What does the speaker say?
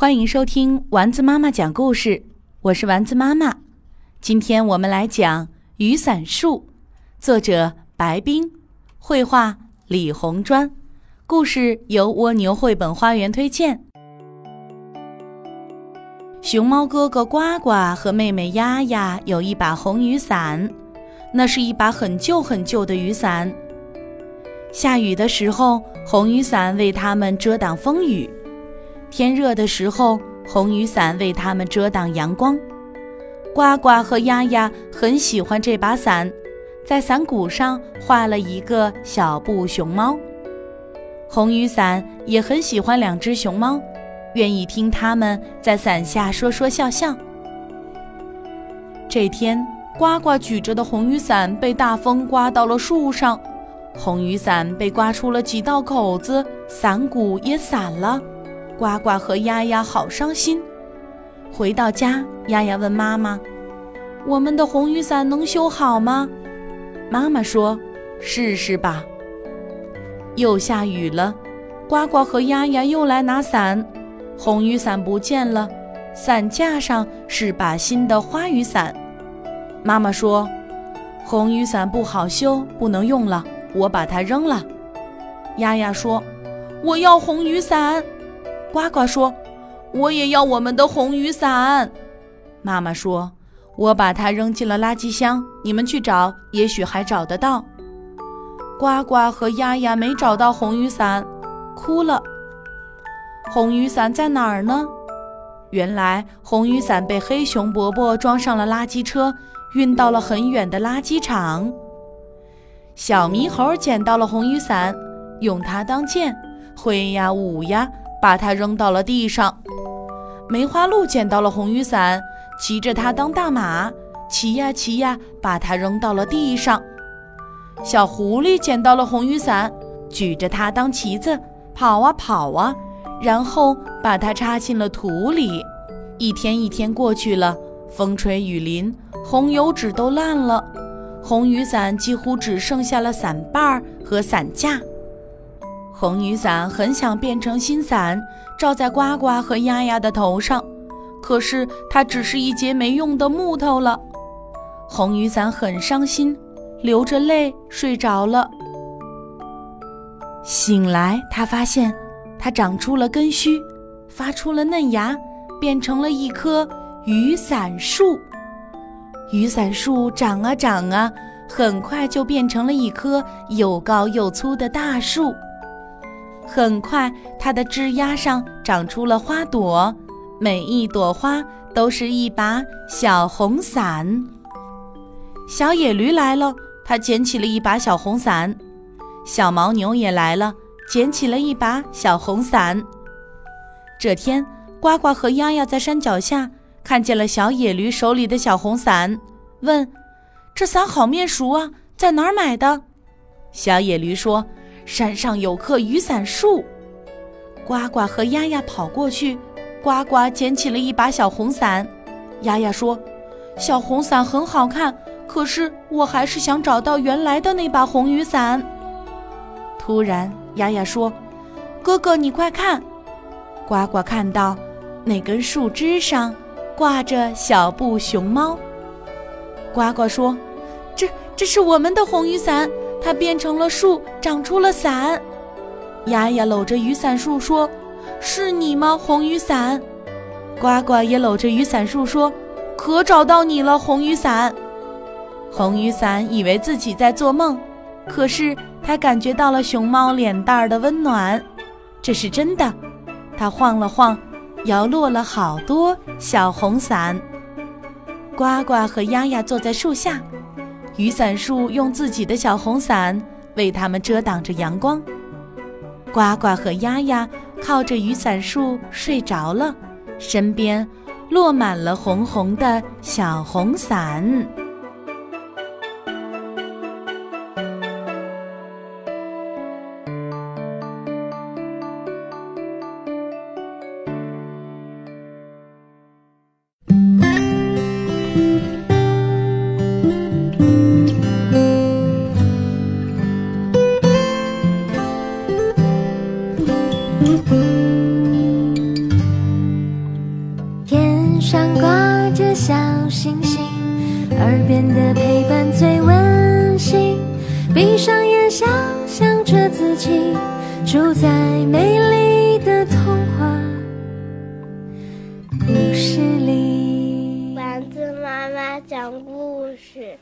欢迎收听丸子妈妈讲故事，我是丸子妈妈。今天我们来讲雨伞树，作者白冰，绘画李红砖，故事由蜗牛绘本花园推荐。熊猫哥哥呱呱和妹妹丫丫有一把红雨伞，那是一把很旧很旧的雨伞。下雨的时候，红雨伞为他们遮挡风雨，天热的时候，红雨伞为他们遮挡阳光。呱呱和丫丫很喜欢这把伞，在伞骨上画了一个小布熊猫。红雨伞也很喜欢两只熊猫，愿意听它们在伞下说说笑笑。这天，呱呱举着的红雨伞被大风刮到了树上，红雨伞被刮出了几道口子，伞骨也散了。呱呱和丫丫好伤心。回到家，丫丫问妈妈，我们的红雨伞能修好吗？妈妈说，试试吧。又下雨了，呱呱和丫丫又来拿伞，红雨伞不见了，伞架上是把新的花雨伞。妈妈说，红雨伞不好修，不能用了，我把它扔了。丫丫说，我要红雨伞。呱呱说，我也要我们的红雨伞。妈妈说，我把它扔进了垃圾箱，你们去找，也许还找得到。呱呱和丫丫没找到红雨伞，哭了。红雨伞在哪儿呢？原来红雨伞被黑熊伯伯装上了垃圾车，运到了很远的垃圾场。小猕猴捡到了红雨伞，用它当剑，挥呀舞呀，把它扔到了地上。梅花鹿捡到了红雨伞，骑着它当大马，骑呀骑呀，把它扔到了地上。小狐狸捡到了红雨伞，举着它当旗子，跑啊跑啊，然后把它插进了土里。一天一天过去了，风吹雨淋，红油纸都烂了，红雨伞几乎只剩下了伞把和伞架。红雨伞很想变成新伞，罩在呱呱和丫丫的头上，可是它只是一截没用的木头了。红雨伞很伤心，流着泪睡着了。醒来，它发现它长出了根须，发出了嫩芽，变成了一棵雨伞树。雨伞树长啊长啊，很快就变成了一棵又高又粗的大树。很快，它的枝丫上长出了花朵，每一朵花都是一把小红伞。小野驴来了，它捡起了一把小红伞。小牦牛也来了，捡起了一把小红伞。这天，呱呱和丫丫在山脚下看见了小野驴手里的小红伞，问：“这伞好面熟啊，在哪儿买的？”小野驴说，山上有棵雨伞树。呱呱和丫丫跑过去，呱呱捡起了一把小红伞。丫丫说，小红伞很好看，可是我还是想找到原来的那把红雨伞。突然，丫丫说，哥哥你快看。呱呱看到那根树枝上挂着小布熊猫。呱呱说，这是我们的红雨伞，它变成了树，长出了伞。丫丫搂着雨伞树说，是你吗，红雨伞？呱呱也搂着雨伞树说，可找到你了，红雨伞。红雨伞以为自己在做梦，可是它感觉到了熊猫脸蛋的温暖，这是真的。它晃了晃，摇落了好多小红伞。呱呱和丫丫坐在树下，雨伞树用自己的小红伞为他们遮挡着阳光。呱呱和丫丫靠着雨伞树睡着了，身边落满了红红的小红伞。上挂着小星星，耳边的陪伴最温馨。闭上眼，想象着自己住在美丽的童话故事里。丸子妈妈讲故事。